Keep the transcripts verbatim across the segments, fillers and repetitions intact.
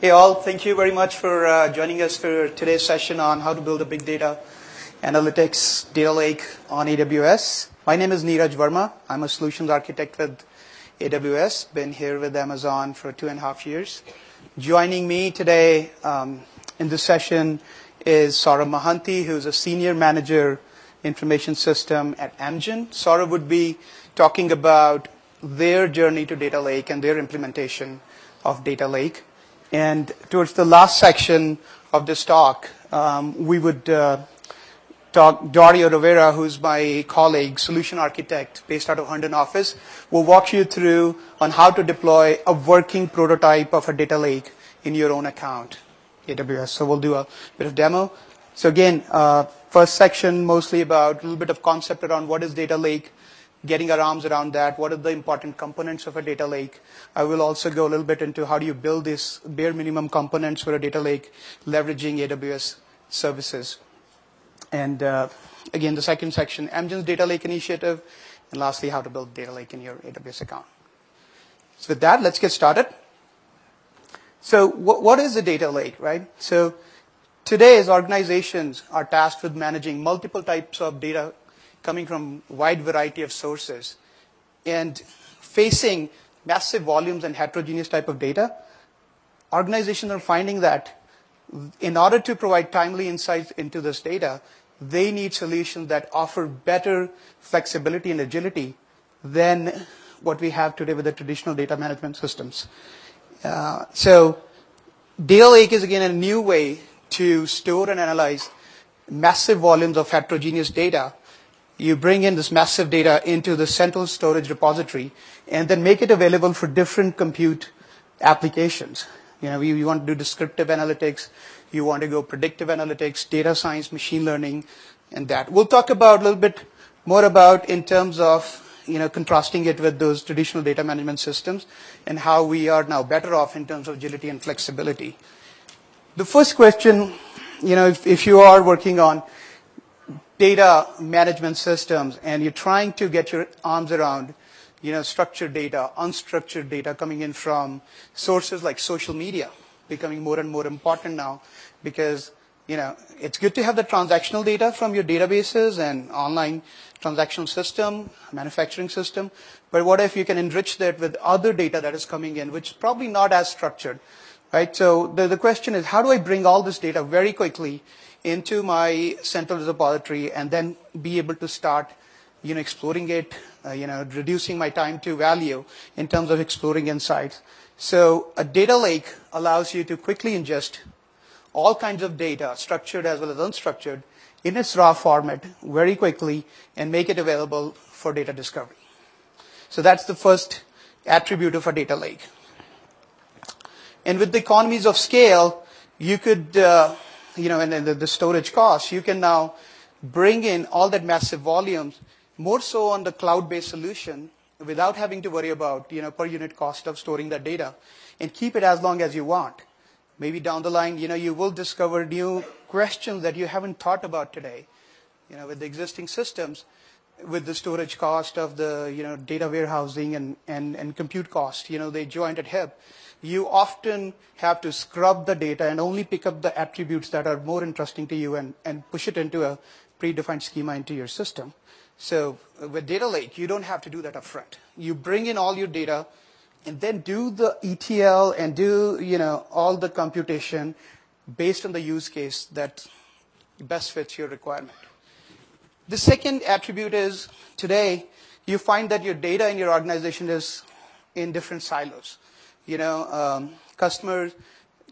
Hey all, thank you very much for uh, joining us for today's session on how to build a big data analytics data lake on A W S. My name is Neeraj Verma. I'm a solutions architect with A W S, been here with Amazon for two and a half years. Joining me today um, in this session is Sara Mahanti, who's a senior manager information system at Amgen. Sara would be talking about their journey to data lake and their implementation of data lake. And towards the last section of this talk, um, we would uh, talk Dario Rivera, who's my colleague, solution architect based out of London Office, will walk you through on how to deploy a working prototype of a data lake in your own account, A W S. So we'll do a bit of demo. So again, uh, first section mostly about a little bit of concept around what is data lake, getting our arms around that, what are the important components of a data lake. I will also go a little bit into how do you build these bare minimum components for a data lake leveraging A W S services. And uh, again, the second section, Amgen's data lake initiative, and lastly, how to build data lake in your A W S account. So with that, let's get started. So wh what is a data lake, right? So today's organizations are tasked with managing multiple types of data coming from a wide variety of sources and facing massive volumes and heterogeneous type of data. Organizations are finding that in order to provide timely insights into this data, they need solutions that offer better flexibility and agility than what we have today with the traditional data management systems. Uh, so data lake is again a new way to store and analyze massive volumes of heterogeneous data. You bring in this massive data into the central storage repository and then make it available for different compute applications. You know, you, you want to do descriptive analytics, you want to go predictive analytics, data science, machine learning, and that. We'll talk about a little bit more about in terms of, you know, contrasting it with those traditional data management systems and how we are now better off in terms of agility and flexibility. The first question, you know, if, if you are working on data management systems and you're trying to get your arms around, you know, structured data, unstructured data coming in from sources like social media, becoming more and more important now because, you know, it's good to have the transactional data from your databases and online transactional system, manufacturing system, but what if you can enrich that with other data that is coming in, which is probably not as structured, right? So the, the question is, how do I bring all this data very quickly into my central repository and then be able to start, you know, exploring it, uh, you know, reducing my time to value in terms of exploring insights. So a data lake allows you to quickly ingest all kinds of data, structured as well as unstructured, in its raw format very quickly and make it available for data discovery. So that's the first attribute of a data lake. And with the economies of scale, you could, uh, you know, and, and the, the storage costs, you can now bring in all that massive volumes, more so on the cloud-based solution without having to worry about, you know, per unit cost of storing that data and keep it as long as you want. Maybe down the line, you know, you will discover new questions that you haven't thought about today, you know, with the existing systems, with the storage cost of the, you know, data warehousing and, and, and compute cost, you know, they joined at hip. You often have to scrub the data and only pick up the attributes that are more interesting to you and, and push it into a predefined schema into your system. So with data lake, you don't have to do that upfront. You bring in all your data and then do the E T L and do, you know, all the computation based on the use case that best fits your requirement. The second attribute is today you find that your data in your organization is in different silos. You know, um, customer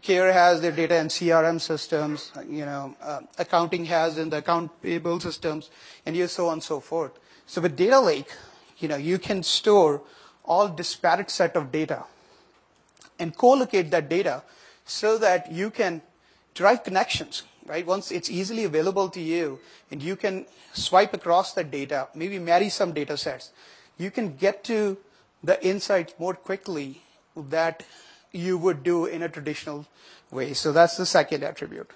care has their data in C R M systems, you know, uh, accounting has in the account payable systems, and you so on and so forth. So with data lake, you know, you can store all disparate set of data and co-locate that data so that you can drive connections, right? Once it's easily available to you and you can swipe across that data, maybe marry some data sets, you can get to the insights more quickly that you would do in a traditional way. So that's the second attribute.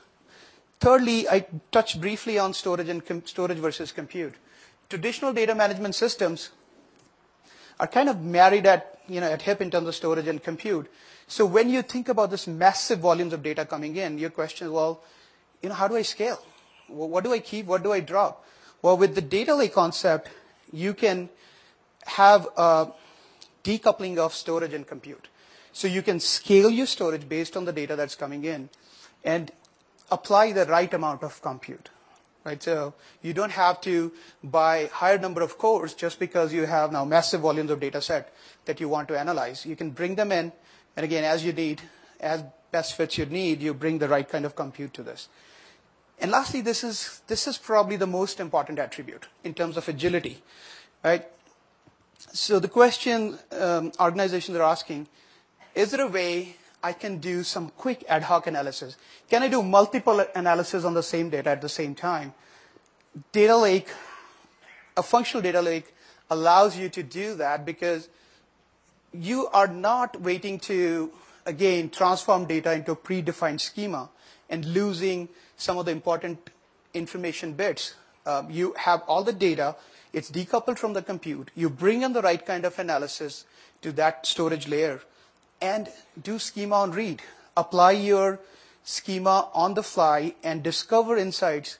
Thirdly, I touched briefly on storage and storage versus compute. Traditional data management systems are kind of married at, you know, at hip in terms of storage and compute. So when you think about this massive volumes of data coming in, your question is, well, you know, how do I scale? What do I keep? What do I drop? Well, with the data lake concept, you can have a decoupling of storage and compute. So you can scale your storage based on the data that's coming in and apply the right amount of compute. Right? So you don't have to buy higher number of cores just because you have now massive volumes of data set that you want to analyze. You can bring them in, and again, as you need, as best fits your need, you bring the right kind of compute to this. And lastly, this is, this is probably the most important attribute in terms of agility. Right? So the question um, organizations are asking, is there a way I can do some quick ad hoc analysis? Can I do multiple analysis on the same data at the same time? Data lake, a functional data lake allows you to do that because you are not waiting to, again, transform data into a predefined schema and losing some of the important information bits. Um, you have all the data. It's decoupled from the compute. You bring in the right kind of analysis to that storage layer and do schema on read. Apply your schema on the fly and discover insights.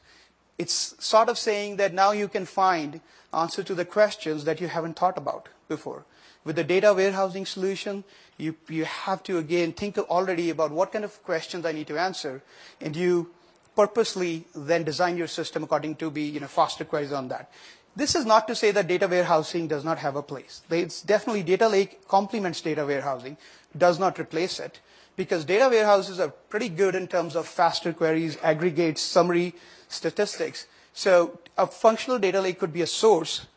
It's sort of saying that now you can find answers to the questions that you haven't thought about before. With the data warehousing solution, you, you have to, again, think already about what kind of questions I need to answer, and you purposely then design your system according to be, you know, faster queries on that. This is not to say that data warehousing does not have a place. It's definitely data lake complements data warehousing, does not replace it, because data warehouses are pretty good in terms of faster queries, aggregates, summary, statistics. So a functional data lake could be a source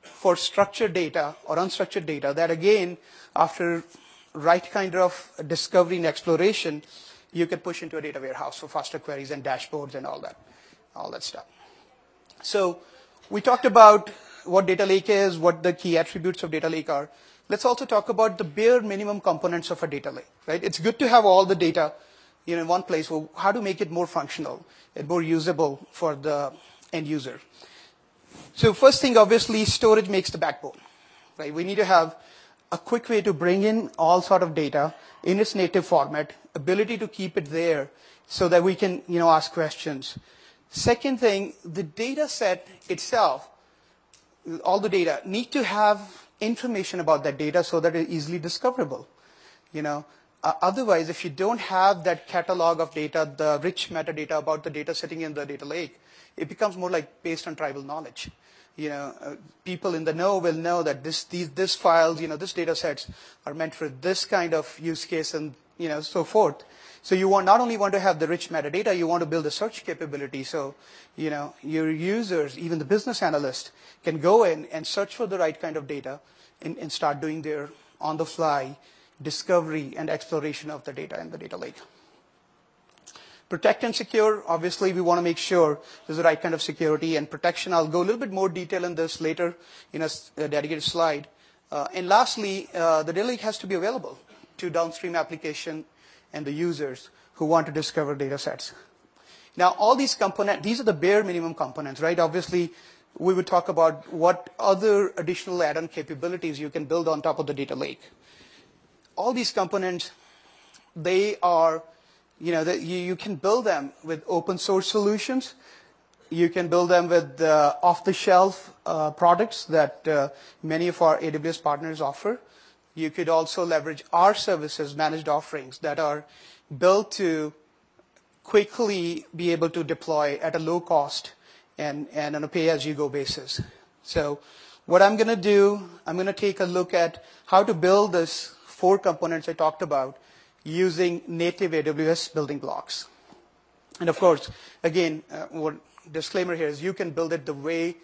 for structured data or unstructured data that, again, after right kind of discovery and exploration, you can push into a data warehouse for faster queries and dashboards and all that, all that stuff. So we talked about what data lake is, what the key attributes of data lake are. Let's also talk about the bare minimum components of a data lake, right? It's good to have all the data, you know, in one place. Well, how to make it more functional and more usable for the end user? So first thing, obviously, storage makes the backbone, right? We need to have a quick way to bring in all sort of data in its native format, ability to keep it there so that we can, you know, ask questions. Second thing, the data set itself, all the data, need to have information about that data so that it's easily discoverable. You know, uh, otherwise, if you don't have that catalog of data, the rich metadata about the data sitting in the data lake, it becomes more like based on tribal knowledge. You know, uh, people in the know will know that this, these, this files, you know, this data sets are meant for this kind of use case and, you know, so forth. So you want not only want to have the rich metadata, you want to build a search capability. So, you know, your users, even the business analyst, can go in and search for the right kind of data and, and start doing their on-the-fly discovery and exploration of the data in the data lake. Protect and secure. Obviously, we want to make sure there's the right kind of security and protection. I'll go a little bit more detail in this later in a dedicated slide. Uh, and lastly, uh, the data lake has to be available to downstream application and the users who want to discover data sets. Now, all these components, these are the bare minimum components, right? Obviously, we would talk about what other additional add-on capabilities you can build on top of the data lake. All these components, they are, you know, the, you, you can build them with open source solutions. You can build them with uh, off-the-shelf uh, products that uh, many of our A W S partners offer. You could also leverage our services, managed offerings, that are built to quickly be able to deploy at a low cost and, and on a pay-as-you-go basis. So what I'm going to do, I'm going to take a look at how to build these four components I talked about using native A W S building blocks. And, of course, again, uh, what disclaimer here is you can build it the way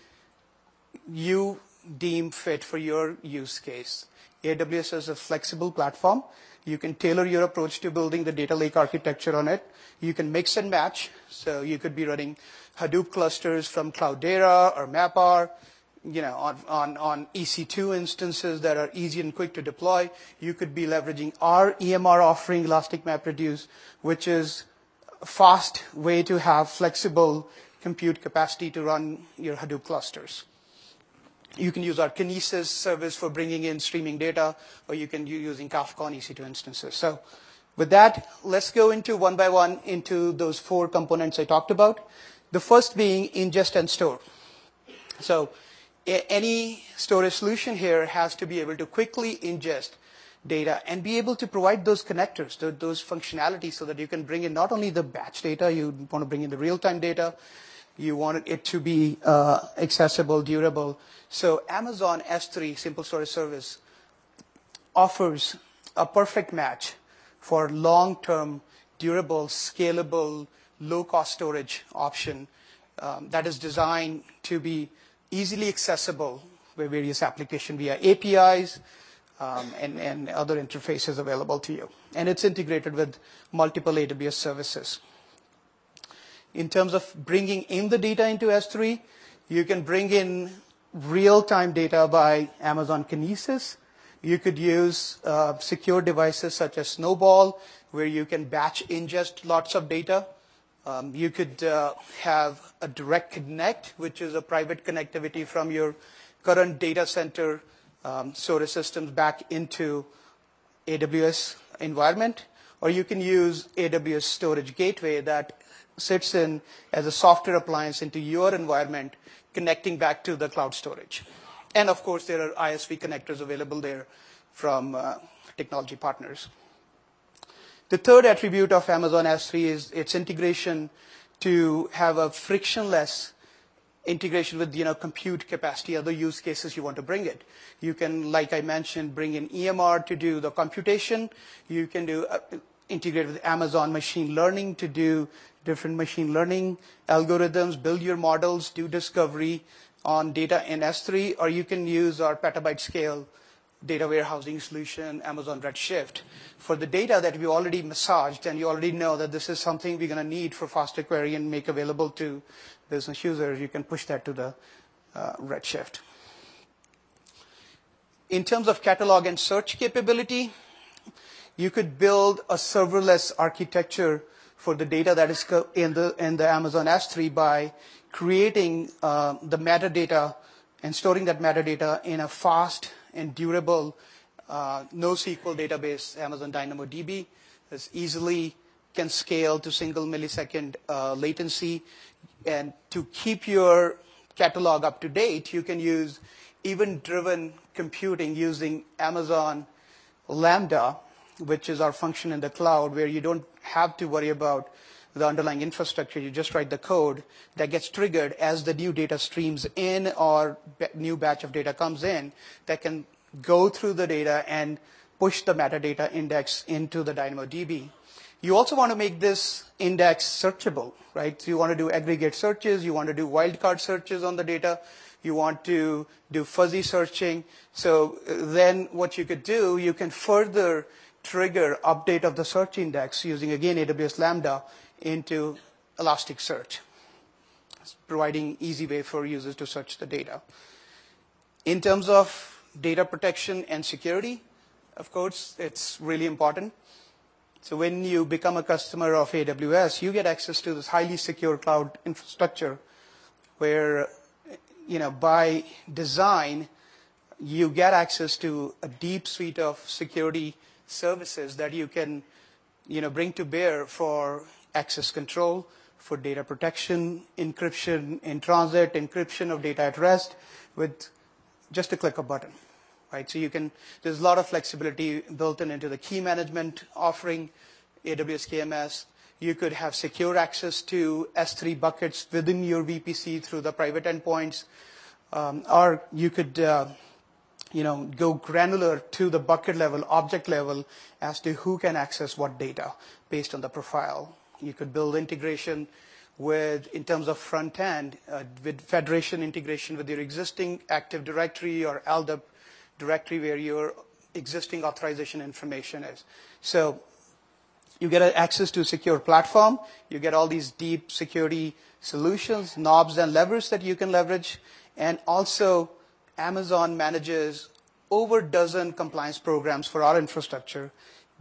you deem fit for your use case. A W S is a flexible platform. You can tailor your approach to building the data lake architecture on it. You can mix and match. So you could be running Hadoop clusters from Cloudera or MapR, you know, on, on, on E C two instances that are easy and quick to deploy. You could be leveraging our E M R offering, Elastic MapReduce, which is a fast way to have flexible compute capacity to run your Hadoop clusters. You can use our Kinesis service for bringing in streaming data, or you can be using Kafka on E C two instances. So with that, let's go into one by one into those four components I talked about. The first being ingest and store. So any storage solution here has to be able to quickly ingest data and be able to provide those connectors, those functionalities, so that you can bring in not only the batch data, you want to bring in the real-time data, you want it to be uh, accessible, durable. So Amazon S three, Simple Storage Service, offers a perfect match for long-term, durable, scalable, low-cost storage option um, that is designed to be easily accessible by various applications via A P Is, Um, and, and other interfaces available to you. And it's integrated with multiple A W S services. In terms of bringing in the data into S three, you can bring in real-time data by Amazon Kinesis. You could use uh, secure devices such as Snowball, where you can batch ingest lots of data. Um, you could uh, have a direct connect, which is a private connectivity from your current data center Um, storage systems back into A W S environment, or you can use A W S Storage Gateway that sits in as a software appliance into your environment, connecting back to the cloud storage. And of course, there are I S V connectors available there from uh, technology partners. The third attribute of Amazon S three is its integration to have a frictionless integration with, you know, compute capacity, other use cases you want to bring it. You can, like I mentioned, bring in E M R to do the computation. You can do uh, integrate with Amazon machine learning to do different machine learning algorithms, build your models, do discovery on data in S three, or you can use our petabyte scale data warehousing solution, Amazon Redshift, for the data that we already massaged, and you already know that this is something we're going to need for faster query and make available to business users. You can push that to the uh, Redshift. In terms of catalog and search capability, you could build a serverless architecture for the data that is in the, in the Amazon S three by creating uh, the metadata and storing that metadata in a fast and durable uh, NoSQL database, Amazon DynamoDB. This easily can scale to single millisecond uh, latency. And to keep your catalog up to date, you can use event-driven computing using Amazon Lambda, which is our function in the cloud, where you don't have to worry about the underlying infrastructure. You just write the code that gets triggered as the new data streams in or new batch of data comes in, that can go through the data and push the metadata index into the DynamoDB. You also want to make this index searchable, right? So you want to do aggregate searches. You want to do wildcard searches on the data. You want to do fuzzy searching. So then what you could do, you can further trigger update of the search index using, again, A W S Lambda into Elasticsearch, providing easy way for users to search the data. In terms of data protection and security, of course, it's really important. So when you become a customer of A W S, you get access to this highly secure cloud infrastructure where, you know, by design, you get access to a deep suite of security services that you can, you know, bring to bear for access control, for data protection, encryption in transit, encryption of data at rest, with just a click of a button, right? So you can, there's a lot of flexibility built in into the key management offering, A W S K M S. You could have secure access to S three buckets within your V P C through the private endpoints, um, or you could, uh, you know, go granular to the bucket level, object level, as to who can access what data based on the profile. You could build integration with, in terms of front end, uh, with federation integration with your existing Active Directory or L D A P directory where your existing authorization information is. So you get access to a secure platform. You get all these deep security solutions, knobs and levers that you can leverage. And also Amazon manages over a dozen compliance programs for our infrastructure,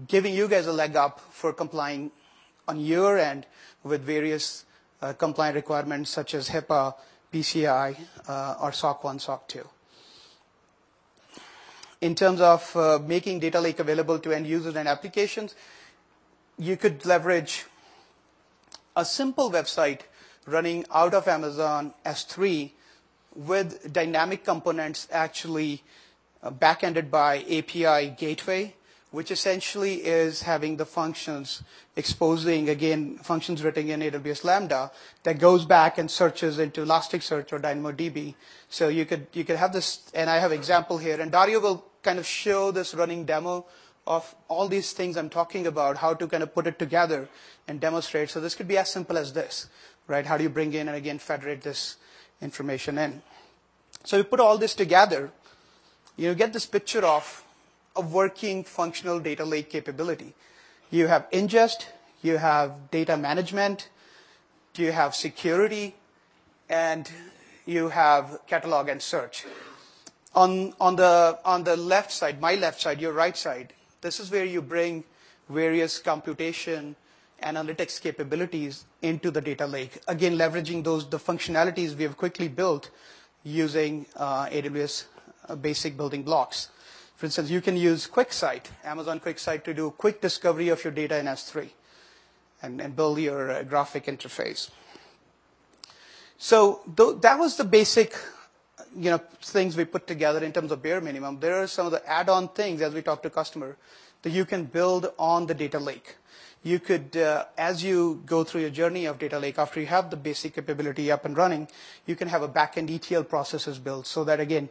giving you guys a leg up for complying on your end with various uh, compliant requirements such as HIPAA, P C I, uh, or SOC one, SOC two. in terms of uh, making data lake available to end users and applications, you could leverage a simple website running out of Amazon S three with dynamic components actually uh, back-ended by A P I gateway, which essentially is having the functions exposing, again, functions written in A W S Lambda that goes back and searches into Elasticsearch or DynamoDB. So you could you could have this, and I have an example here, and Dario will kind of show this running demo of all these things I'm talking about, how to kind of put it together and demonstrate. So this could be as simple as this, right? How do you bring in and, again, federate this information in? So you put all this together, you get this picture of a working functional data lake capability. You have ingest, you have data management, you have security, and you have catalog and search. On, on, the, on the left side, my left side, your right side, this is where you bring various computation analytics capabilities into the data lake. Again, leveraging those the functionalities we have quickly built using uh, A W S uh, basic building blocks. For instance, you can use QuickSight, Amazon QuickSight, to do quick discovery of your data in S three and, and build your uh, graphic interface. So th that was the basic you know, things we put together in terms of bare minimum. There are some of the add-on things, as we talk to customer, that you can build on the data lake. You could, uh, as you go through your journey of data lake, after you have the basic capability up and running, you can have a back-end E T L processes built so that, again,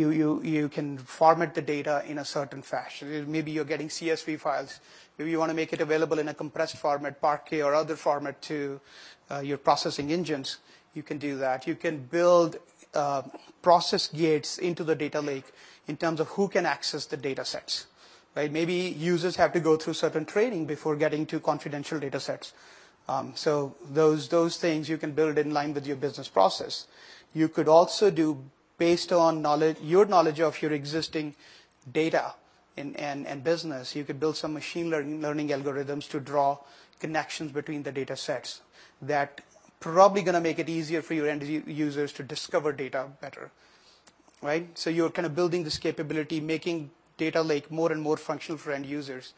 You, you, you can format the data in a certain fashion. Maybe you're getting C S V files. Maybe you want to make it available in a compressed format, Parquet or other format to uh, your processing engines. You can do that. You can build uh, process gates into the data lake in terms of who can access the data sets. Right? Maybe users have to go through certain training before getting to confidential data sets. Um, so those, those things you can build in line with your business process. You could also do based on knowledge, your knowledge of your existing data in, and, and business, you could build some machine learning, learning algorithms to draw connections between the data sets that probably going to make it easier for your end users to discover data better, right? So you're kind of building this capability, making data lake more and more functional for end users.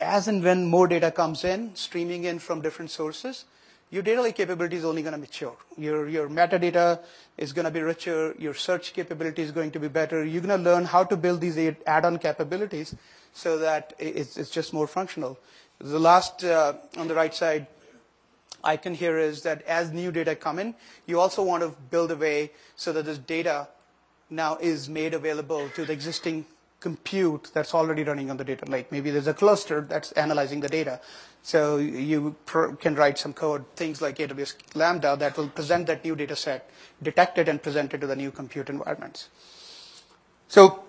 As and when more data comes in, streaming in from different sources, your data lake capability is only going to mature. Your, your metadata is going to be richer. Your search capability is going to be better. You're going to learn how to build these add-on capabilities so that it's, it's just more functional. The last uh, on the right side icon here is that as new data come in, you also want to build a way so that this data now is made available to the existing compute that's already running on the data lake. Maybe there's a cluster that's analyzing the data. So you pr can write some code, things like A W S Lambda, that will present that new data set, detect it, and present it to the new compute environments. So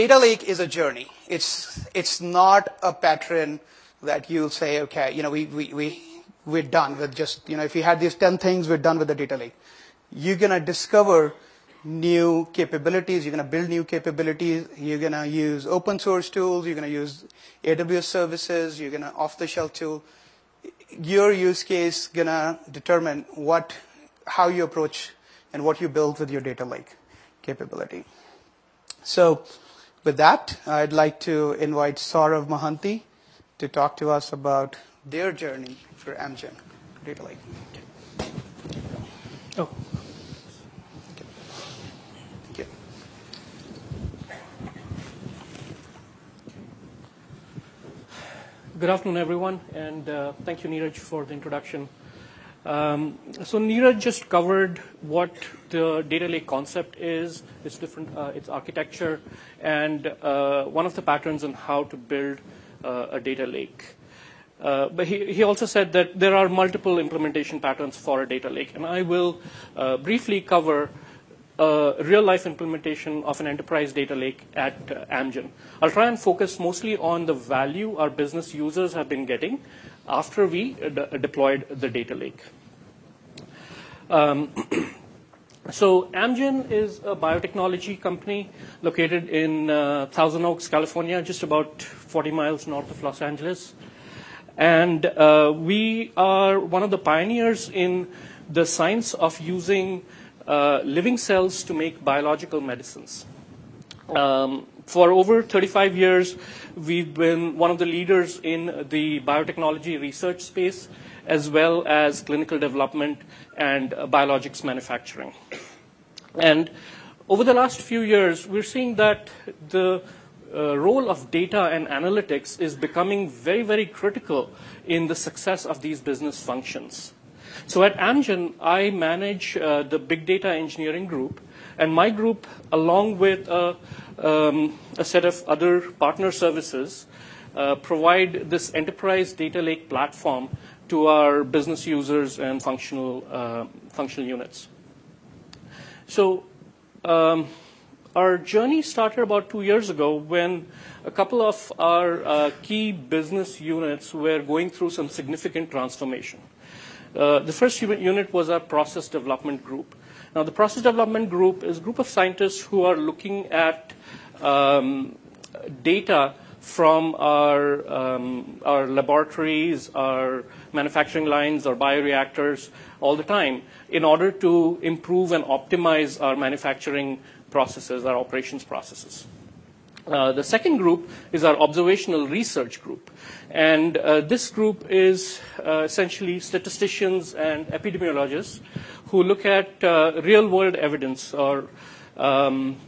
data lake is a journey. It's, it's not a pattern that you'll say, okay, you know, we, we, we, we're done with just, you know, if you had these ten things, we're done with the data lake. You're going to discover new capabilities, you're going to build new capabilities, you're going to use open source tools, you're going to use A W S services, you're going to off-the-shelf tool. Your use case is going to determine what, how you approach and what you build with your data lake capability. So with that, I'd like to invite Saurav Mahanti to talk to us about their journey for Amgen data lake. Oh. Good afternoon, everyone, and uh, thank you, Neeraj, for the introduction. Um, so Neeraj just covered what the data lake concept is, its different, uh, its architecture, and uh, one of the patterns on how to build uh, a data lake. Uh, but he, he also said that there are multiple implementation patterns for a data lake, and I will uh, briefly cover a real-life implementation of an enterprise data lake at uh, Amgen. I'll try and focus mostly on the value our business users have been getting after we uh, de deployed the data lake. Um, so Amgen is a biotechnology company located in uh, Thousand Oaks, California, just about forty miles north of Los Angeles. And uh, we are one of the pioneers in the science of using Uh, living cells to make biological medicines. Um, for over thirty-five years, we've been one of the leaders in the biotechnology research space, as well as clinical development and uh, biologics manufacturing. And over the last few years, we're seeing that the uh, role of data and analytics is becoming very, very critical in the success of these business functions. So at Amgen, I manage uh, the big data engineering group, and my group, along with uh, um, a set of other partner services, uh, provide this enterprise data lake platform to our business users and functional, uh, functional units. So um, our journey started about two years ago when a couple of our uh, key business units were going through some significant transformation. Uh, the first unit was our process development group. Now, the process development group is a group of scientists who are looking at um, data from our, um, our laboratories, our manufacturing lines, our bioreactors all the time in order to improve and optimize our manufacturing processes, our operations processes. Uh, the second group is our observational research group. And uh, this group is uh, essentially statisticians and epidemiologists who look at uh, real-world evidence or um,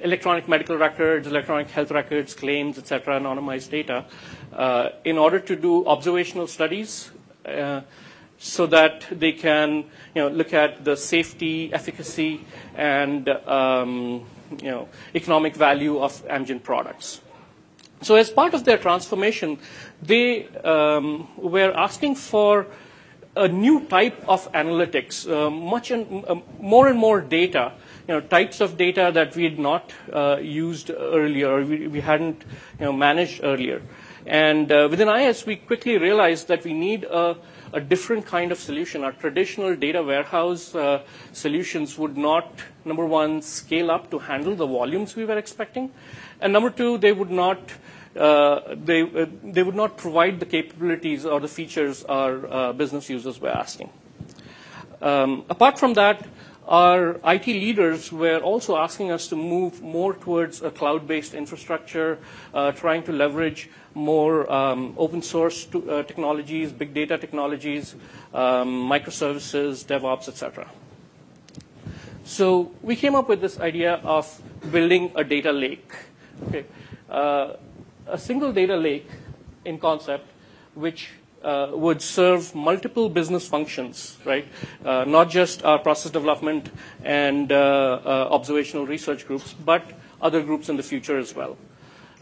electronic medical records, electronic health records, claims, et cetera, anonymized data, uh, in order to do observational studies uh, so that they can you know, look at the safety, efficacy, and um, you know, economic value of Amgen products. So as part of their transformation, they um, were asking for a new type of analytics, uh, much and uh, more and more data, you know, types of data that we had not uh, used earlier, or we, we hadn't you know, managed earlier. And uh, within I S, we quickly realized that we need a, a different kind of solution. Our traditional data warehouse uh, solutions would not, number one, scale up to handle the volumes we were expecting, and number two, they would not, uh, they, uh, they would not provide the capabilities or the features our uh, business users were asking. Um, apart from that, our I T leaders were also asking us to move more towards a cloud-based infrastructure, uh, trying to leverage more um, open source to, uh, technologies, big data technologies, um, microservices, DevOps, et cetera. So we came up with this idea of building a data lake. Okay. Uh, a single data lake in concept, which Uh, would serve multiple business functions, right? Uh, not just our process development and uh, uh, observational research groups, but other groups in the future as well.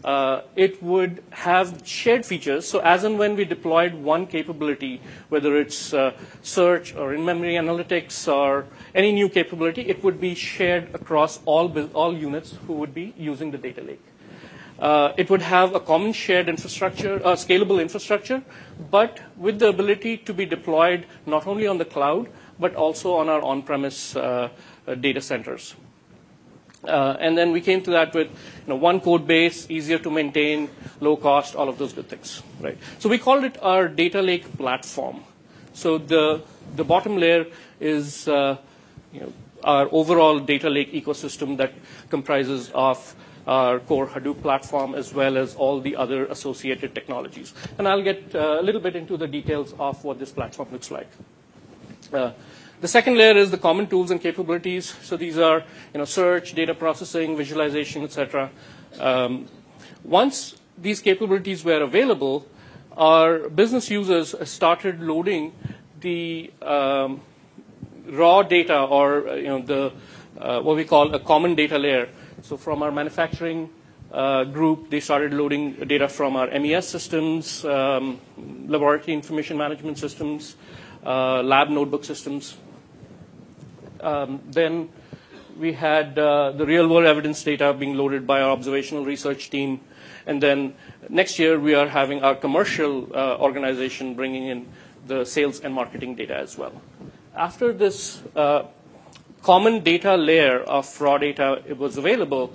Uh, it would have shared features, so as and when we deployed one capability, whether it's uh, search or in-memory analytics or any new capability, it would be shared across all, all units who would be using the data lake. Uh, it would have a common shared infrastructure, uh, scalable infrastructure, but with the ability to be deployed not only on the cloud, but also on our on-premise uh, uh, data centers. Uh, and then we came to that with you know, one code base, easier to maintain, low cost, all of those good things. Right? So we called it our data lake platform. So the, the bottom layer is uh, you know, our overall data lake ecosystem that comprises of our core Hadoop platform, as well as all the other associated technologies. And I'll get uh, a little bit into the details of what this platform looks like. Uh, the second layer is the common tools and capabilities. So these are you know, search, data processing, visualization, et cetera. Um, once these capabilities were available, our business users started loading the um, raw data or you know, the, uh, what we call a common data layer. So from our manufacturing uh, group, they started loading data from our M E S systems, um, laboratory information management systems, uh, lab notebook systems. Um, then we had uh, the real-world evidence data being loaded by our observational research team. And then next year, we are having our commercial uh, organization bringing in the sales and marketing data as well. After this uh, common data layer of raw data it was available,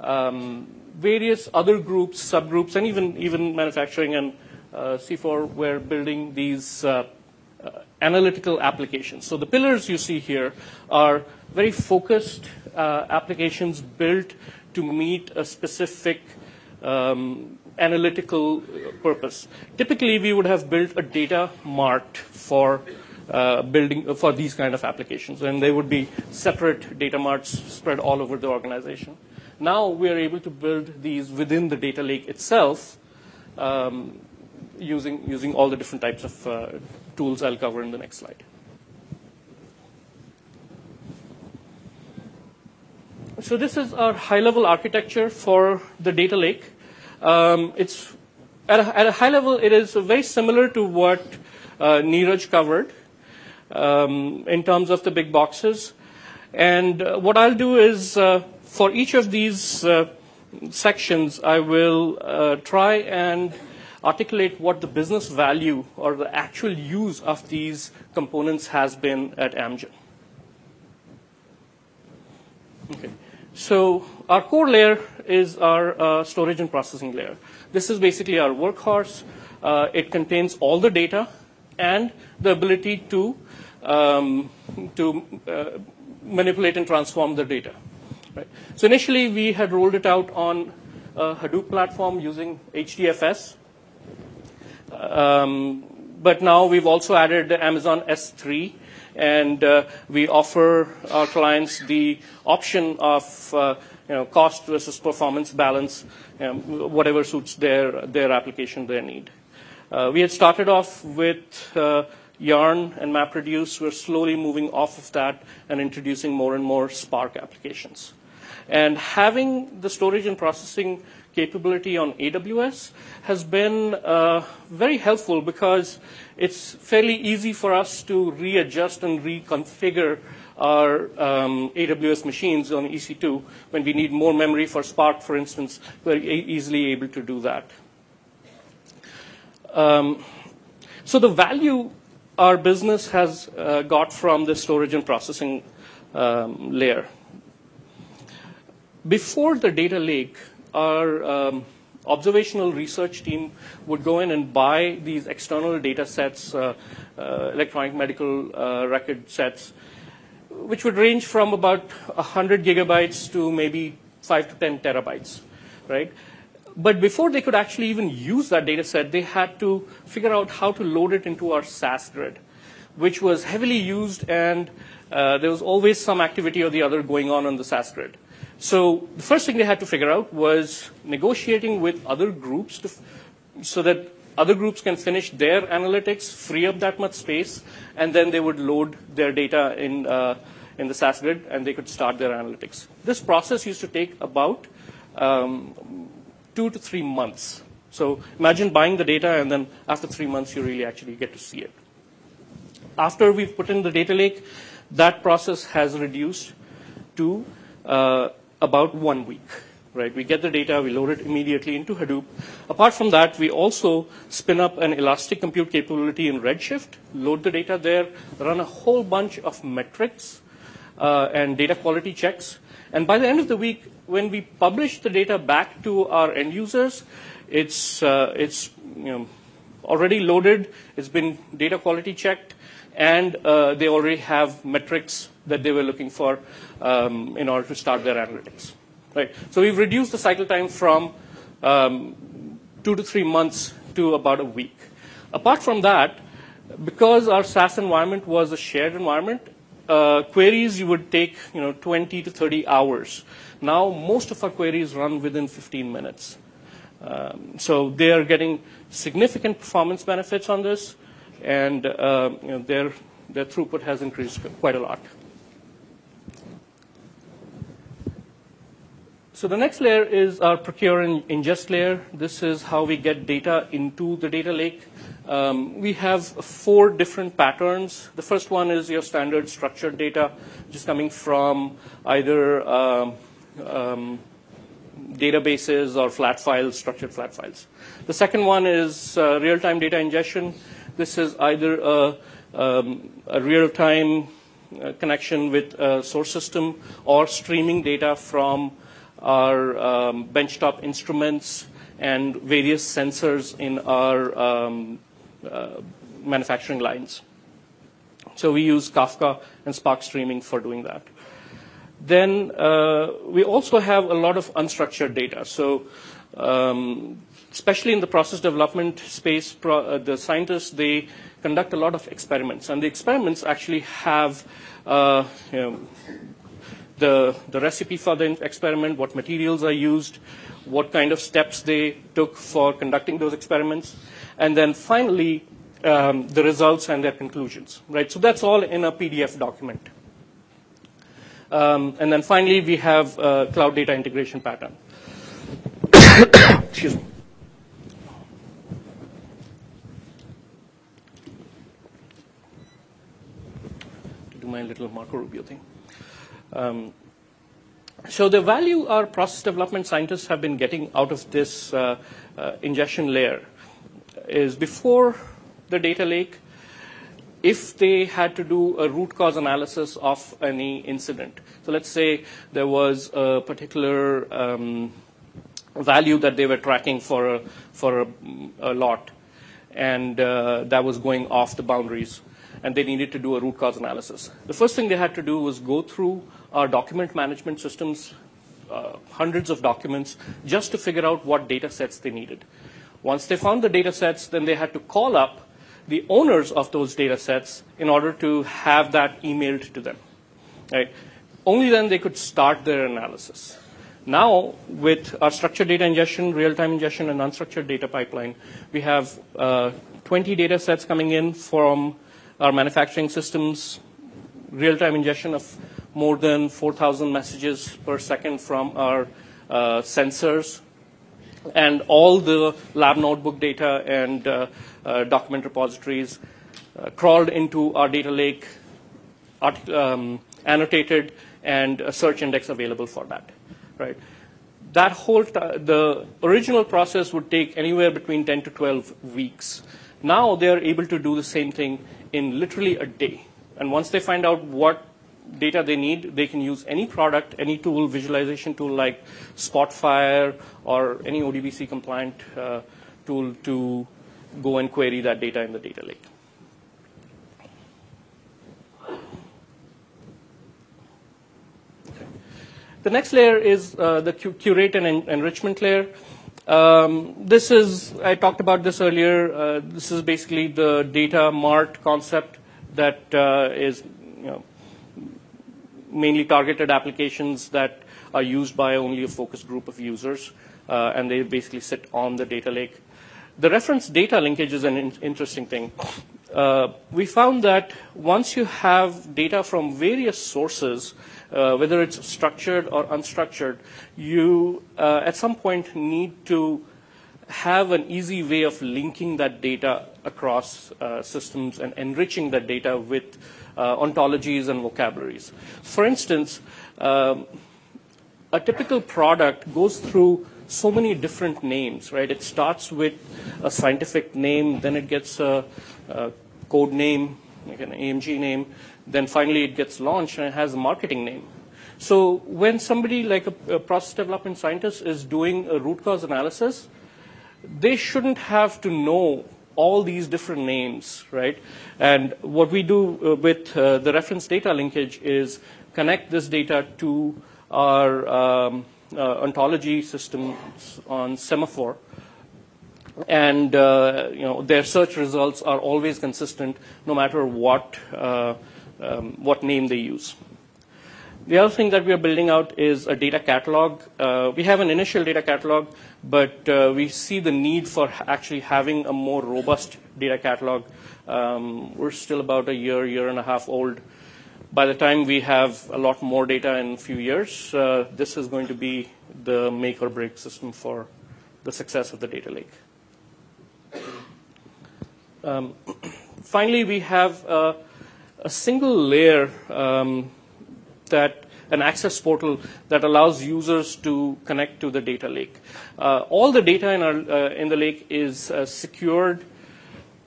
um, various other groups, subgroups, and even, even manufacturing and uh, C four were building these uh, uh, analytical applications. So the pillars you see here are very focused uh, applications built to meet a specific um, analytical purpose. Typically, we would have built a data mart for uh, building uh, for these kind of applications, and they would be separate data marts spread all over the organization. Now we are able to build these within the data lake itself, um, using using all the different types of uh, tools I'll cover in the next slide. So this is our high-level architecture for the data lake. Um, it's at a, at a high level, it is very similar to what uh, Neeraj covered um, in terms of the big boxes. And uh, what I'll do is, uh, for each of these uh, sections, I will uh, try and articulate what the business value or the actual use of these components has been at Amgen. Okay. So our core layer is our uh, storage and processing layer. This is basically our workhorse. Uh, it contains all the data and the ability to um, to uh, manipulate and transform the data. Right? So initially, we had rolled it out on a Hadoop platform using H D F S. Um, but now we've also added the Amazon S three. And uh, we offer our clients the option of uh, you know, cost versus performance balance, um, whatever suits their, their application, their need. Uh, we had started off with uh, Yarn and MapReduce. We're slowly moving off of that and introducing more and more Spark applications. And having the storage and processing capability on A W S has been uh, very helpful because it's fairly easy for us to readjust and reconfigure our um, A W S machines on E C two. When we need more memory for Spark, for instance, we're e- easily able to do that. Um, so the value our business has uh, got from the storage and processing um, layer. Before the data lake, our um, observational research team would go in and buy these external data sets, uh, uh, electronic medical uh, record sets, which would range from about one hundred gigabytes to maybe five to ten terabytes, right? But before they could actually even use that data set, they had to figure out how to load it into our S A S grid, which was heavily used, and uh, there was always some activity or the other going on on the S A S grid. So the first thing they had to figure out was negotiating with other groups to f so that other groups can finish their analytics, free up that much space, and then they would load their data in, uh, in the S A S grid, and they could start their analytics. This process used to take about um, two to three months. So imagine buying the data, and then after three months, you really actually get to see it. After we've put in the data lake, that process has reduced to uh, about one week, right? We get the data, we load it immediately into Hadoop. Apart from that, we also spin up an Elastic compute capability in Redshift, load the data there, run a whole bunch of metrics uh, and data quality checks. And by the end of the week, when we publish the data back to our end users, it's, uh, it's you know, already loaded, it's been data quality checked, and uh, they already have metrics that they were looking for um, in order to start their analytics. Right? So we've reduced the cycle time from um, two to three months to about a week. Apart from that, because our S A S environment was a shared environment, uh, queries you would take you know, twenty to thirty hours. Now most of our queries run within fifteen minutes. Um, so they are getting significant performance benefits on this, and uh, you know, their, their throughput has increased quite a lot. So the next layer is our procure and ingest layer. This is how we get data into the data lake. Um, we have four different patterns. The first one is your standard structured data, which is coming from either um, um, databases or flat files, structured flat files. The second one is uh, real-time data ingestion. This is either a, um, a real-time uh, connection with a source system or streaming data from our um, benchtop instruments and various sensors in our um, uh, manufacturing lines. So we use Kafka and Spark streaming for doing that. Then uh, we also have a lot of unstructured data. So um, especially in the process development space, pro uh, the scientists, they conduct a lot of experiments. And the experiments actually have uh, you know, the, the recipe for the experiment, what materials are used, what kind of steps they took for conducting those experiments, and then finally um, the results and their conclusions. Right? So that's all in a P D F document. Um, and then finally, we have uh, cloud data integration pattern. Excuse me. To do my little Marco Rubio thing. Um, so the value our process development scientists have been getting out of this uh, uh, ingestion layer is before the data lake, if they had to do a root cause analysis of any incident. So let's say there was a particular um, value that they were tracking for a, for a, a lot, and uh, that was going off the boundaries, and they needed to do a root cause analysis. The first thing they had to do was go through our document management systems, uh, hundreds of documents, just to figure out what data sets they needed. Once they found the data sets, then they had to call up the owners of those data sets in order to have that emailed to them. Right? Only then they could start their analysis. Now, with our structured data ingestion, real-time ingestion, and unstructured data pipeline, we have uh, twenty data sets coming in from our manufacturing systems, real-time ingestion of more than four thousand messages per second from our uh, sensors, and all the lab notebook data and uh, uh, document repositories uh, crawled into our data lake, art, um, annotated, and a search index available for that. Right? That whole the original process would take anywhere between ten to twelve weeks. Now they're able to do the same thing in literally a day. And once they find out what data they need, they can use any product, any tool, visualization tool like Spotfire or any O D B C compliant uh, tool to go and query that data in the data lake. Okay. The next layer is uh, the curate and en enrichment layer. Um, this is, I talked about this earlier, uh, this is basically the data mart concept that uh, is, you know, mainly targeted applications that are used by only a focused group of users, uh, and they basically sit on the data lake. The reference data linkage is an in interesting thing. Uh, we found that once you have data from various sources, uh, whether it's structured or unstructured, you uh, at some point need to have an easy way of linking that data across uh, systems and enriching that data with Uh, ontologies and vocabularies. For instance, um, a typical product goes through so many different names, right? It starts with a scientific name, then it gets a, a code name, like an A M G name, then finally it gets launched and it has a marketing name. So when somebody like a, a process development scientist is doing a root cause analysis, they shouldn't have to know all these different names, right? And what we do uh, with uh, the reference data linkage is connect this data to our um, uh, ontology systems on Semaphore, and uh, you know, their search results are always consistent no matter what uh, um, what name they use. The other thing that we are building out is a data catalog. Uh, we have an initial data catalog, but uh, we see the need for actually having a more robust data catalog. Um, we're still about a year, year and a half old. By the time we have a lot more data in a few years, uh, this is going to be the make or break system for the success of the data lake. Um, finally, we have uh, a single layer um, that an access portal that allows users to connect to the data lake. Uh, all the data in, our, uh, in the lake is uh, secured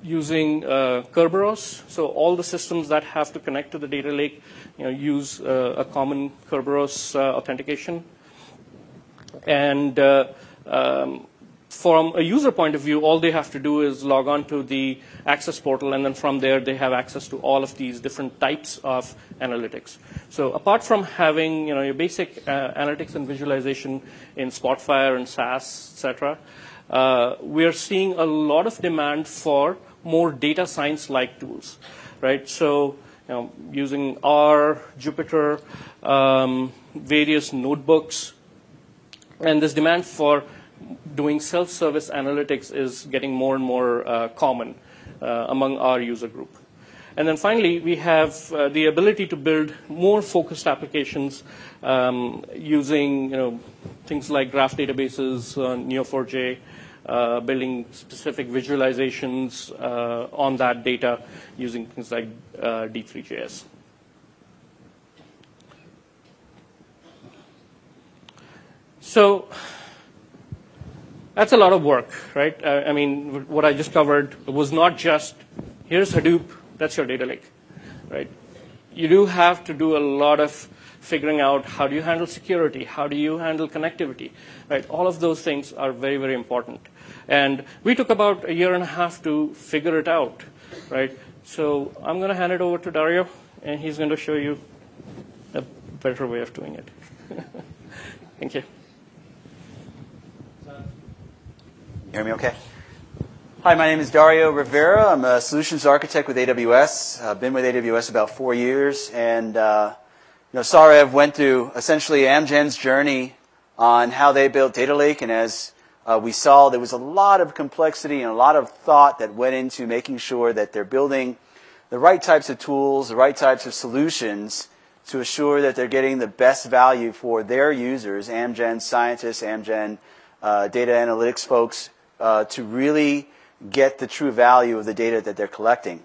using uh, Kerberos. So all the systems that have to connect to the data lake, you know, use uh, a common Kerberos uh, authentication. And uh, um, from a user point of view, all they have to do is log on to the access portal, and then from there they have access to all of these different types of analytics. So apart from having, you know, your basic uh, analytics and visualization in Spotfire and S A S, et cetera, uh, we are seeing a lot of demand for more data science-like tools, right? So, you know, using R, Jupyter, um, various notebooks, and this demand for doing self-service analytics is getting more and more uh, common uh, among our user group. And then finally, we have uh, the ability to build more focused applications um, using, you know, things like graph databases, uh, Neo four J, uh, building specific visualizations uh, on that data using things like uh, D three J S. So that's a lot of work, right? Uh, I mean, what I just covered was not just, here's Hadoop, that's your data lake, right? You do have to do a lot of figuring out how do you handle security, how do you handle connectivity, right? All of those things are very, very important. And we took about a year and a half to figure it out, right? So I'm going to hand it over to Dario, and he's going to show you a better way of doing it. Thank you. Hear me okay? Hi, my name is Dario Rivera. I'm a solutions architect with A W S. I've been with A W S about four years, and uh, you know, Saurav went through essentially Amgen's journey on how they built Data Lake, and as uh, we saw, there was a lot of complexity and a lot of thought that went into making sure that they're building the right types of tools, the right types of solutions to assure that they're getting the best value for their users, Amgen scientists, Amgen uh, data analytics folks, Uh, to really get the true value of the data that they're collecting.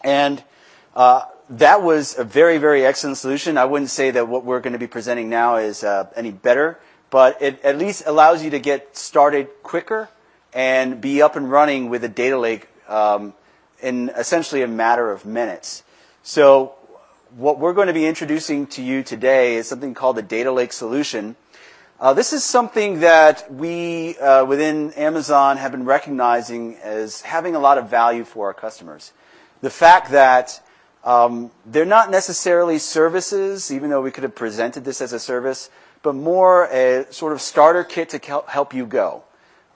And uh, that was a very, very excellent solution. I wouldn't say that what we're going to be presenting now is uh, any better, but it at least allows you to get started quicker and be up and running with a data lake um, in essentially a matter of minutes. So what we're going to be introducing to you today is something called the data lake solution. Uh, this is something that we uh, within Amazon have been recognizing as having a lot of value for our customers. The fact that um, they're not necessarily services, even though we could have presented this as a service, but more a sort of starter kit to help you go.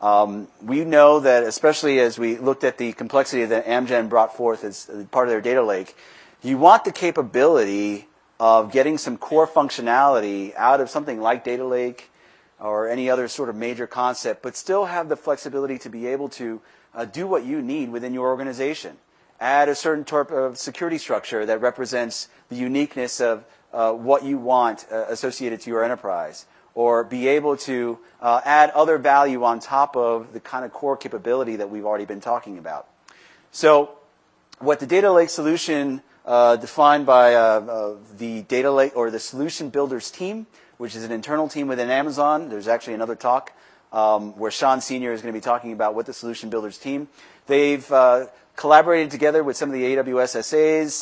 Um, we know that, especially as we looked at the complexity that Amgen brought forth as part of their data lake, you want the capability of getting some core functionality out of something like Data Lake or any other sort of major concept, but still have the flexibility to be able to uh, do what you need within your organization. Add a certain type of security structure that represents the uniqueness of uh, what you want uh, associated to your enterprise, or be able to uh, add other value on top of the kind of core capability that we've already been talking about. So what the Data Lake solution Uh, defined by uh, uh, the data lake or the solution builders team, which is an internal team within Amazon. There's actually another talk um, where Sean Senior is going to be talking about what the solution builders team. They've uh, collaborated together with some of the A W S S As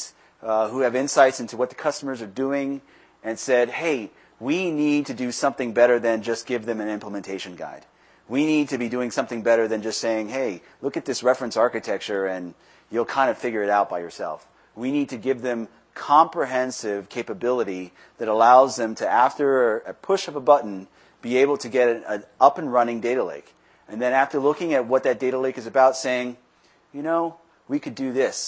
uh, who have insights into what the customers are doing, and said, hey, we need to do something better than just give them an implementation guide. We need to be doing something better than just saying, hey, look at this reference architecture and you'll kind of figure it out by yourself. We need to give them comprehensive capability that allows them to, after a push of a button, be able to get an up and running data lake. And then after looking at what that data lake is about, saying, you know, we could do this,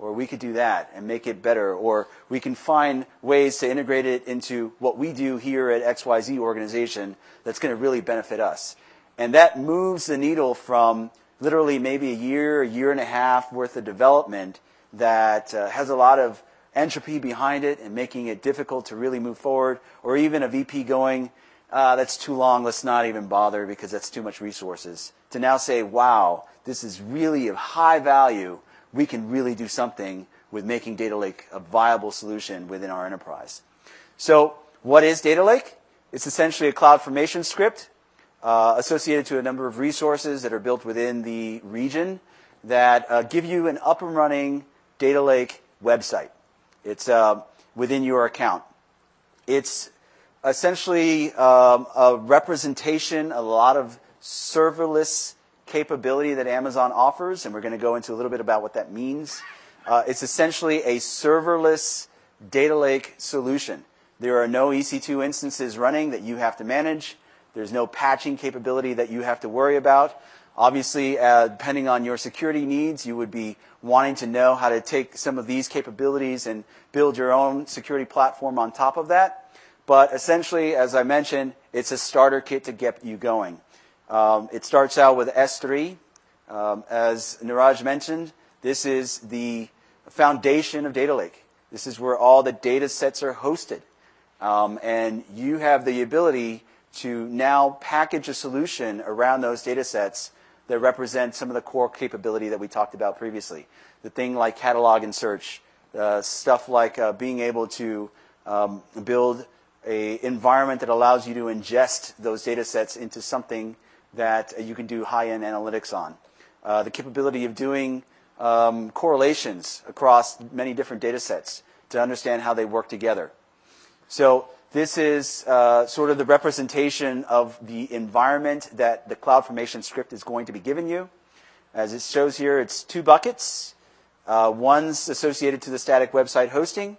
or we could do that and make it better, or we can find ways to integrate it into what we do here at X Y Z organization that's going to really benefit us. And that moves the needle from literally maybe a year, a year and a half worth of development that uh, has a lot of entropy behind it and making it difficult to really move forward, or even a V P going, uh, that's too long, let's not even bother because that's too much resources, to now say, wow, this is really of high value. We can really do something with making Data Lake a viable solution within our enterprise. So what is Data Lake? It's essentially a CloudFormation script uh, associated to a number of resources that are built within the region that uh, give you an up and running Data Lake website. It's uh, within your account. It's essentially um, a representation, a lot of serverless capability that Amazon offers, and we're going to go into a little bit about what that means. Uh, it's essentially a serverless data lake solution. There are no E C two instances running that you have to manage. There's no patching capability that you have to worry about. Obviously, uh, depending on your security needs, you would be wanting to know how to take some of these capabilities and build your own security platform on top of that. But essentially, as I mentioned, it's a starter kit to get you going. Um, it starts out with S three. Um, as Neeraj mentioned, this is the foundation of data lake. This is where all the data sets are hosted. Um, and you have the ability to now package a solution around those data sets that represent some of the core capability that we talked about previously. The thing like catalog and search, uh, stuff like uh, being able to um, build an environment that allows you to ingest those data sets into something that you can do high-end analytics on. Uh, the capability of doing um, correlations across many different data sets to understand how they work together. So this is uh, sort of the representation of the environment that the CloudFormation script is going to be giving you. As it shows here, it's two buckets. Uh, one's associated to the static website hosting.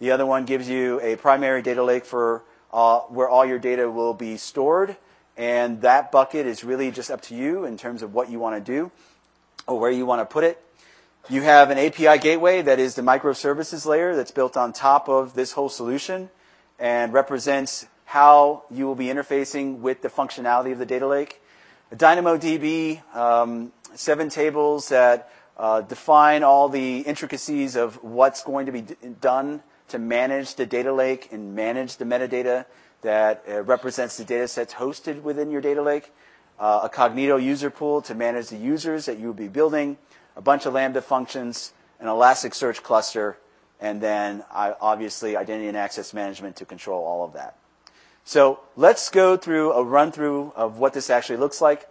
The other one gives you a primary data lake for uh, where all your data will be stored. And that bucket is really just up to you in terms of what you want to do or where you want to put it. You have an A P I gateway that is the microservices layer that's built on top of this whole solution and represents how you will be interfacing with the functionality of the data lake. The DynamoDB, um, seven tables that uh, define all the intricacies of what's going to be d done to manage the data lake and manage the metadata that uh, represents the data sets hosted within your data lake, uh, a Cognito user pool to manage the users that you will be building, a bunch of Lambda functions, an Elasticsearch cluster, and then I, obviously identity and access management to control all of that. So let's go through a run-through of what this actually looks like.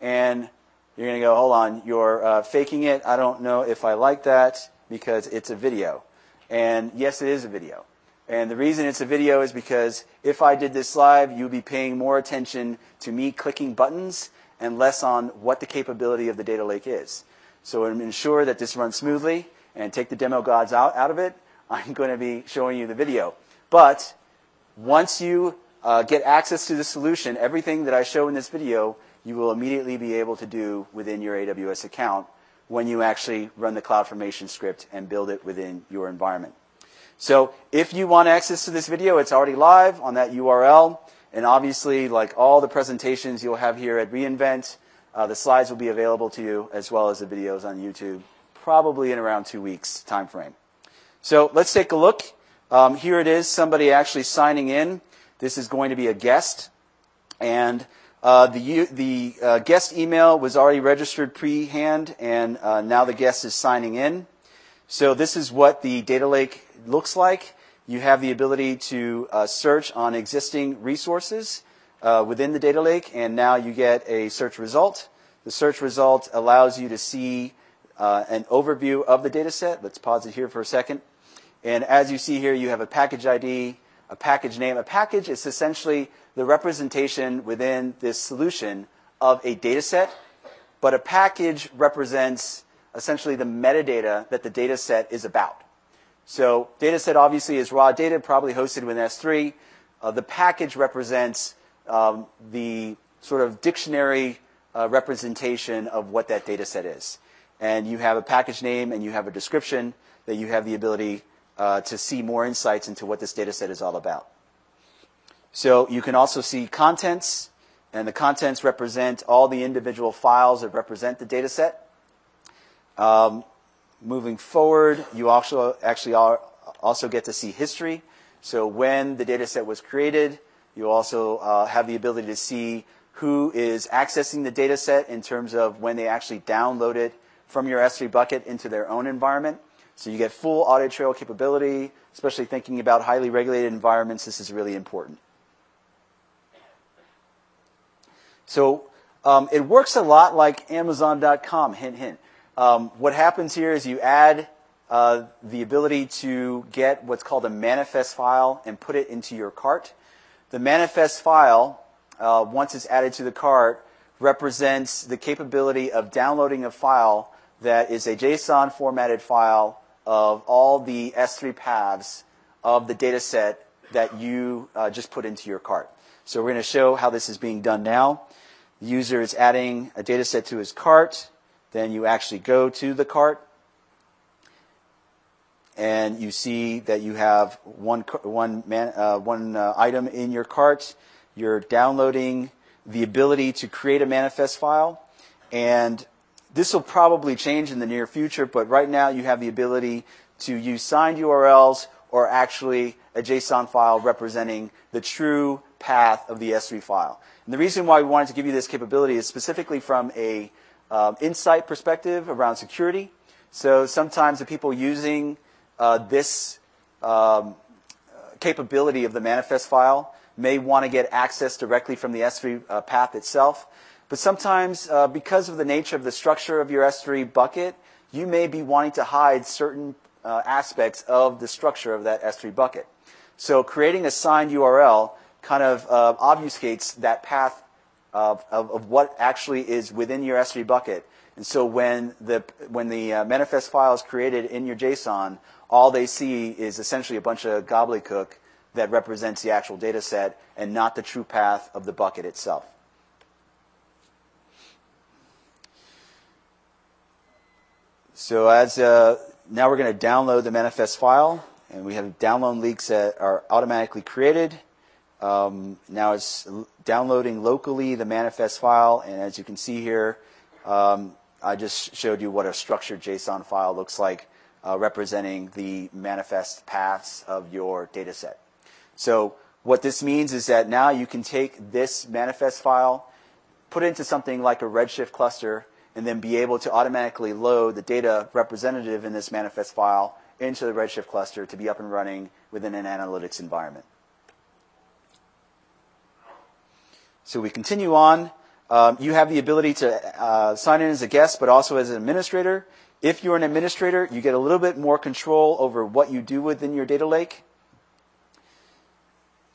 And you're going to go, hold on, you're uh, faking it. I don't know if I like that because it's a video. And yes, it is a video. And the reason it's a video is because if I did this live, you'd be paying more attention to me clicking buttons and less on what the capability of the data lake is. So to ensure that this runs smoothly and take the demo gods out, out of it, I'm going to be showing you the video. But once you uh, get access to the solution, everything that I show in this video, you will immediately be able to do within your A W S account when you actually run the CloudFormation script and build it within your environment. So if you want access to this video, it's already live on that U R L. And obviously, like all the presentations you'll have here at reInvent, uh, the slides will be available to you as well as the videos on YouTube, probably in around two weeks time frame. So let's take a look. Um, here it is, somebody actually signing in. This is going to be a guest. And uh, the, the uh, guest email was already registered pre-hand, and uh, now the guest is signing in. So this is what the data lake looks like. You have the ability to uh, search on existing resources uh, within the data lake, and now you get a search result. The search result allows you to see Uh, an overview of the data set. Let's pause it here for a second. And as you see here, you have a package I D, a package name. A package is essentially the representation within this solution of a data set, but a package represents essentially the metadata that the data set is about. So data set obviously is raw data, probably hosted with S three. Uh, the package represents um, the sort of dictionary uh, representation of what that data set is. And you have a package name and you have a description that you have the ability uh, to see more insights into what this data set is all about. So you can also see contents, and the contents represent all the individual files that represent the data set. Um, moving forward, you also actually are, also get to see history. So when the data set was created, you also uh, have the ability to see who is accessing the data set in terms of when they actually download it from your S three bucket into their own environment. So you get full audit trail capability, especially thinking about highly regulated environments. This is really important. So um, it works a lot like Amazon dot com, hint, hint. Um, what happens here is you add uh, the ability to get what's called a manifest file and put it into your cart. The manifest file, uh, once it's added to the cart, represents the capability of downloading a file that is a JSON formatted file of all the S three paths of the data set that you uh, just put into your cart. So we're going to show how this is being done now. The user is adding a data set to his cart. Then you actually go to the cart, and you see that you have one, one, man, uh, one uh, item in your cart. You're downloading the ability to create a manifest file, and this will probably change in the near future, but right now you have the ability to use signed U R Ls or actually a JSON file representing the true path of the S three file. And the reason why we wanted to give you this capability is specifically from a uh, insight perspective around security. So sometimes the people using uh, this um, capability of the manifest file may want to get access directly from the S three uh, path itself. But sometimes, uh, because of the nature of the structure of your S three bucket, you may be wanting to hide certain uh, aspects of the structure of that S three bucket. So creating a signed U R L kind of uh, obfuscates that path of, of, of what actually is within your S three bucket. And so when the, when the uh, manifest file is created in your JSON, all they see is essentially a bunch of gobbledygook that represents the actual data set and not the true path of the bucket itself. So as uh, now we're going to download the manifest file, and we have download leaks that are automatically created. Um, now it's downloading locally the manifest file, and as you can see here, um, I just showed you what a structured JSON file looks like, uh, representing the manifest paths of your data set. So what this means is that now you can take this manifest file, put it into something like a Redshift cluster, and then be able to automatically load the data representative in this manifest file into the Redshift cluster to be up and running within an analytics environment. So we continue on. Um, you have the ability to uh, sign in as a guest, but also as an administrator. If you're an administrator, you get a little bit more control over what you do within your data lake.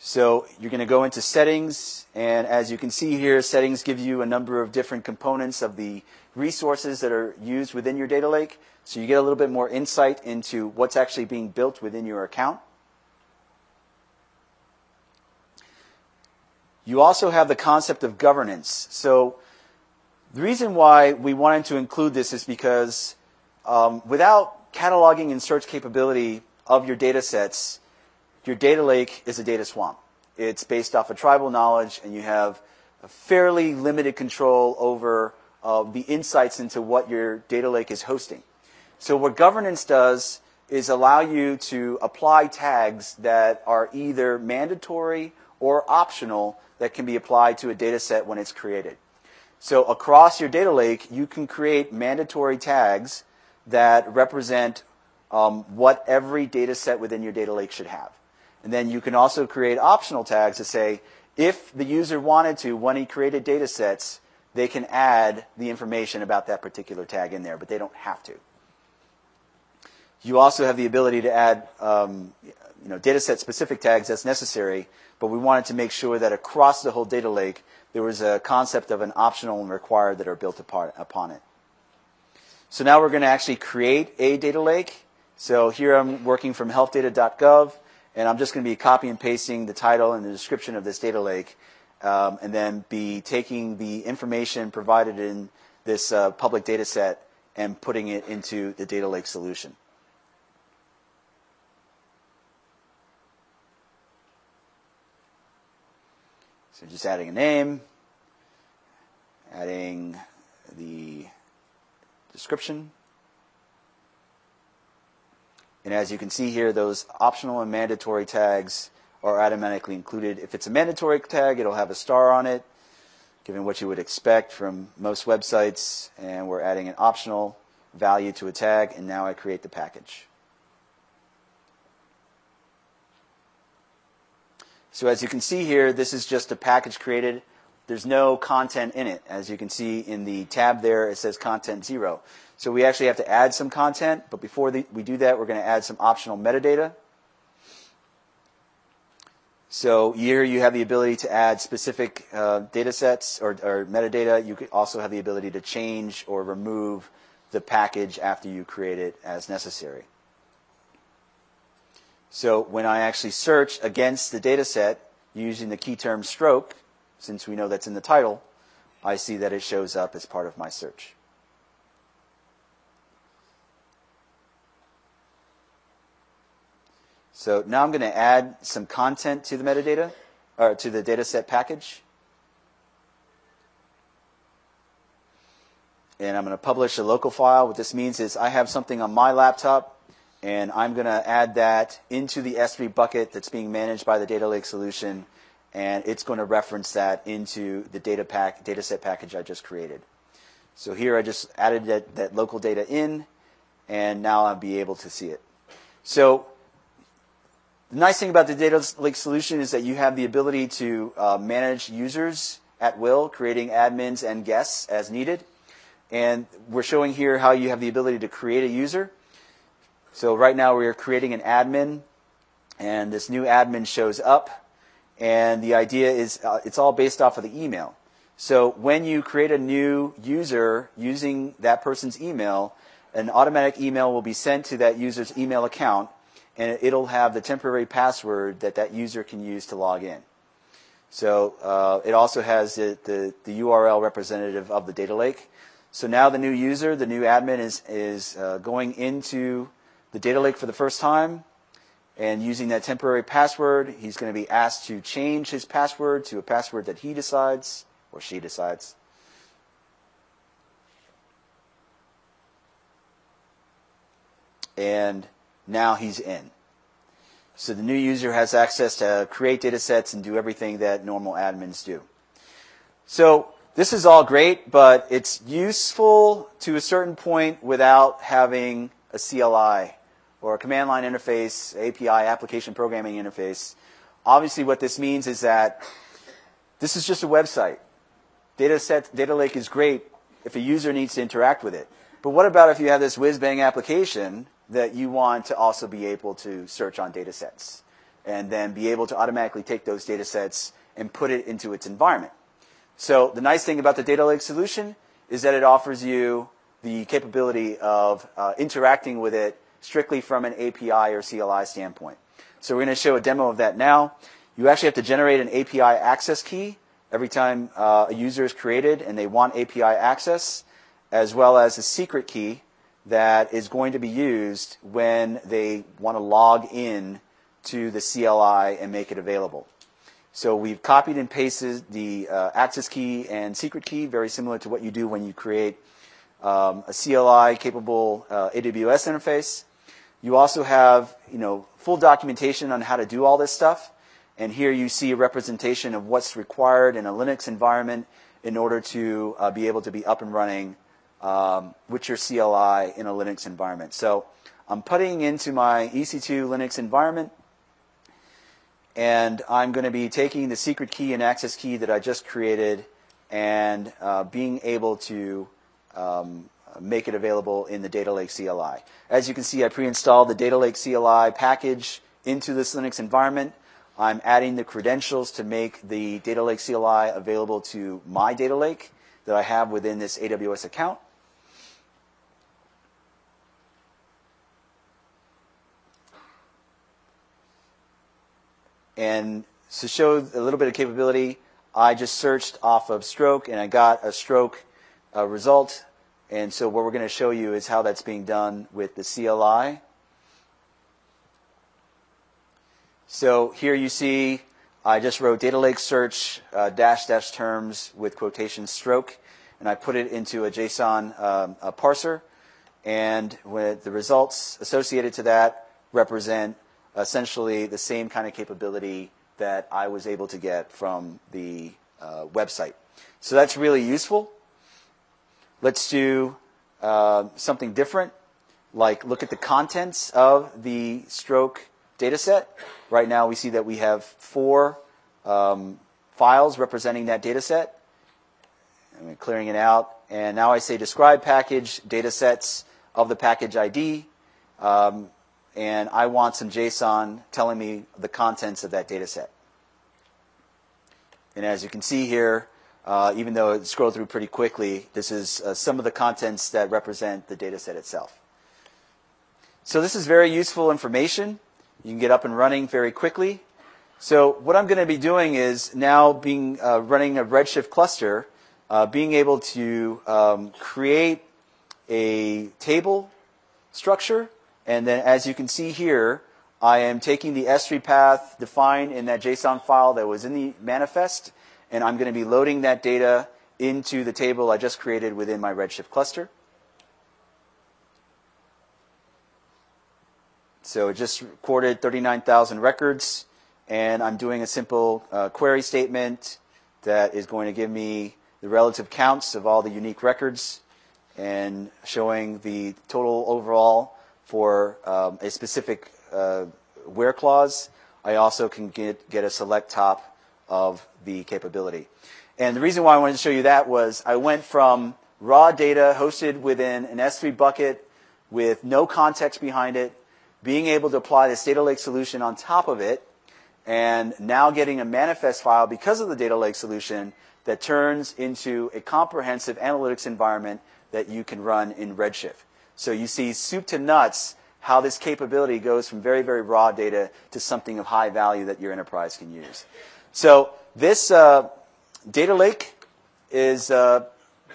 So you're going to go into settings, and as you can see here, settings give you a number of different components of the resources that are used within your data lake. So you get a little bit more insight into what's actually being built within your account. You also have the concept of governance. So the reason why we wanted to include this is because um, without cataloging and search capability of your data sets, your data lake is a data swamp. It's based off of tribal knowledge, and you have a fairly limited control over uh, the insights into what your data lake is hosting. So what governance does is allow you to apply tags that are either mandatory or optional that can be applied to a data set when it's created. So across your data lake, you can create mandatory tags that represent um, what every data set within your data lake should have. And then you can also create optional tags to say, if the user wanted to, when he created data sets, they can add the information about that particular tag in there, but they don't have to. You also have the ability to add um, you know, data set specific tags as necessary, but we wanted to make sure that across the whole data lake, there was a concept of an optional and required that are built upon it. So now we're going to actually create a data lake. So here I'm working from health data dot gov. And I'm just going to be copy and pasting the title and the description of this data lake, um, and then be taking the information provided in this uh, public data set and putting it into the data lake solution. So just adding a name, adding the description. And as you can see here, those optional and mandatory tags are automatically included. If it's a mandatory tag, it'll have a star on it, given what you would expect from most websites. And we're adding an optional value to a tag, and now I create the package. So as you can see here, this is just a package created. There's no content in it. As you can see in the tab there, it says content zero. So we actually have to add some content, but before the, we do that, we're going to add some optional metadata. So here you have the ability to add specific uh, data sets or, or metadata. You could also have the ability to change or remove the package after you create it as necessary. So when I actually search against the data set using the key term stroke, since we know that's in the title, I see that it shows up as part of my search. So now I'm going to add some content to the metadata, or to the dataset package. And I'm going to publish a local file. What this means is I have something on my laptop, and I'm going to add that into the S three bucket that's being managed by the data lake solution, and it's going to reference that into the data pack, dataset package I just created. So here I just added that, that local data in, and now I'll be able to see it. So the nice thing about the data lake solution is that you have the ability to uh, manage users at will, creating admins and guests as needed. And we're showing here how you have the ability to create a user. So right now we are creating an admin, and this new admin shows up. And the idea is uh, it's all based off of the email. So when you create a new user using that person's email, an automatic email will be sent to that user's email account, and it'll have the temporary password that that user can use to log in. So uh, it also has the, the, the U R L representative of the data lake. So now the new user, the new admin, is, is uh, going into the data lake for the first time and using that temporary password. He's going to be asked to change his password to a password that he decides, or she decides. And now he's in. So the new user has access to create data sets and do everything that normal admins do. So this is all great, but it's useful to a certain point without having a C L I or a command line interface, A P I, application programming interface. Obviously what this means is that this is just a website. Data set, data lake is great if a user needs to interact with it. But what about if you have this whiz-bang application that you want to also be able to search on data sets and then be able to automatically take those data sets and put it into its environment? So the nice thing about the data lake solution is that it offers you the capability of uh, interacting with it strictly from an A P I or C L I standpoint. So we're going to show a demo of that now. You actually have to generate an A P I access key every time uh, a user is created and they want A P I access, as well as a secret key that is going to be used when they want to log in to the C L I and make it available. So we've copied and pasted the uh, access key and secret key, very similar to what you do when you create um, a C L I-capable uh, A W S interface. You also have, you know, full documentation on how to do all this stuff. And here you see a representation of what's required in a Linux environment in order to uh, be able to be up and running Um, with your C L I in a Linux environment. So I'm putting into my E C two Linux environment, and I'm going to be taking the secret key and access key that I just created and uh, being able to um, make it available in the Data Lake C L I. As you can see, I pre-installed the Data Lake C L I package into this Linux environment. I'm adding the credentials to make the Data Lake C L I available to my data lake that I have within this A W S account. And to show a little bit of capability, I just searched off of stroke, and I got a stroke uh, result. And so what we're going to show you is how that's being done with the C L I. So here you see I just wrote data lake search uh, dash dash terms with quotation stroke, and I put it into a JSON um, a parser. And with the results associated to that represent essentially the same kind of capability that I was able to get from the uh, website. So that's really useful. Let's do uh, something different, like look at the contents of the stroke data set. Right now we see that we have four um, files representing that data set. I'm clearing it out, and now I say describe package data sets of the package I D, um, and I want some JSON telling me the contents of that data set. And as you can see here, uh, even though it scrolled through pretty quickly, this is uh, some of the contents that represent the data set itself. So this is very useful information. You can get up and running very quickly. So what I'm going to be doing is now being uh, running a Redshift cluster, uh, being able to um, create a table structure, and then as you can see here, I am taking the S three path defined in that JSON file that was in the manifest, and I'm going to be loading that data into the table I just created within my Redshift cluster. So it just recorded thirty-nine thousand records, and I'm doing a simple uh, query statement that is going to give me the relative counts of all the unique records and showing the total overall for um, a specific Uh, where clause. I also can get, get a select top of the capability. And the reason why I wanted to show you that was I went from raw data hosted within an S three bucket with no context behind it, being able to apply this data lake solution on top of it, and now getting a manifest file because of the data lake solution that turns into a comprehensive analytics environment that you can run in Redshift. So you see soup to nuts how this capability goes from very, very raw data to something of high value that your enterprise can use. So this uh, data lake is, uh,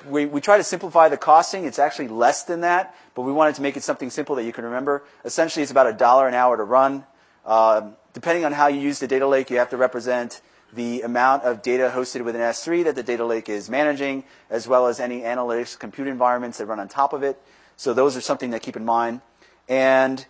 we, we try to simplify the costing. It's actually less than that, but we wanted to make it something simple that you can remember. Essentially, it's about a dollar an hour to run. Uh, depending on how you use the data lake, you have to represent the amount of data hosted within S three that the data lake is managing, as well as any analytics compute environments that run on top of it. So those are something to keep in mind. And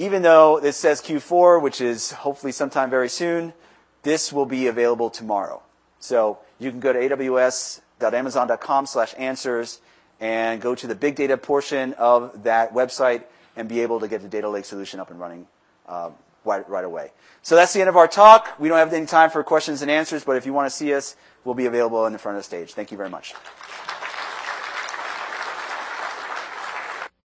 even though this says Q four, which is hopefully sometime very soon, this will be available tomorrow. So you can go to A W S dot amazon dot com slash answers and go to the big data portion of that website and be able to get the data lake solution up and running uh, right, right away. So that's the end of our talk. We don't have any time for questions and answers, but if you want to see us, we'll be available in the front of the stage. Thank you very much.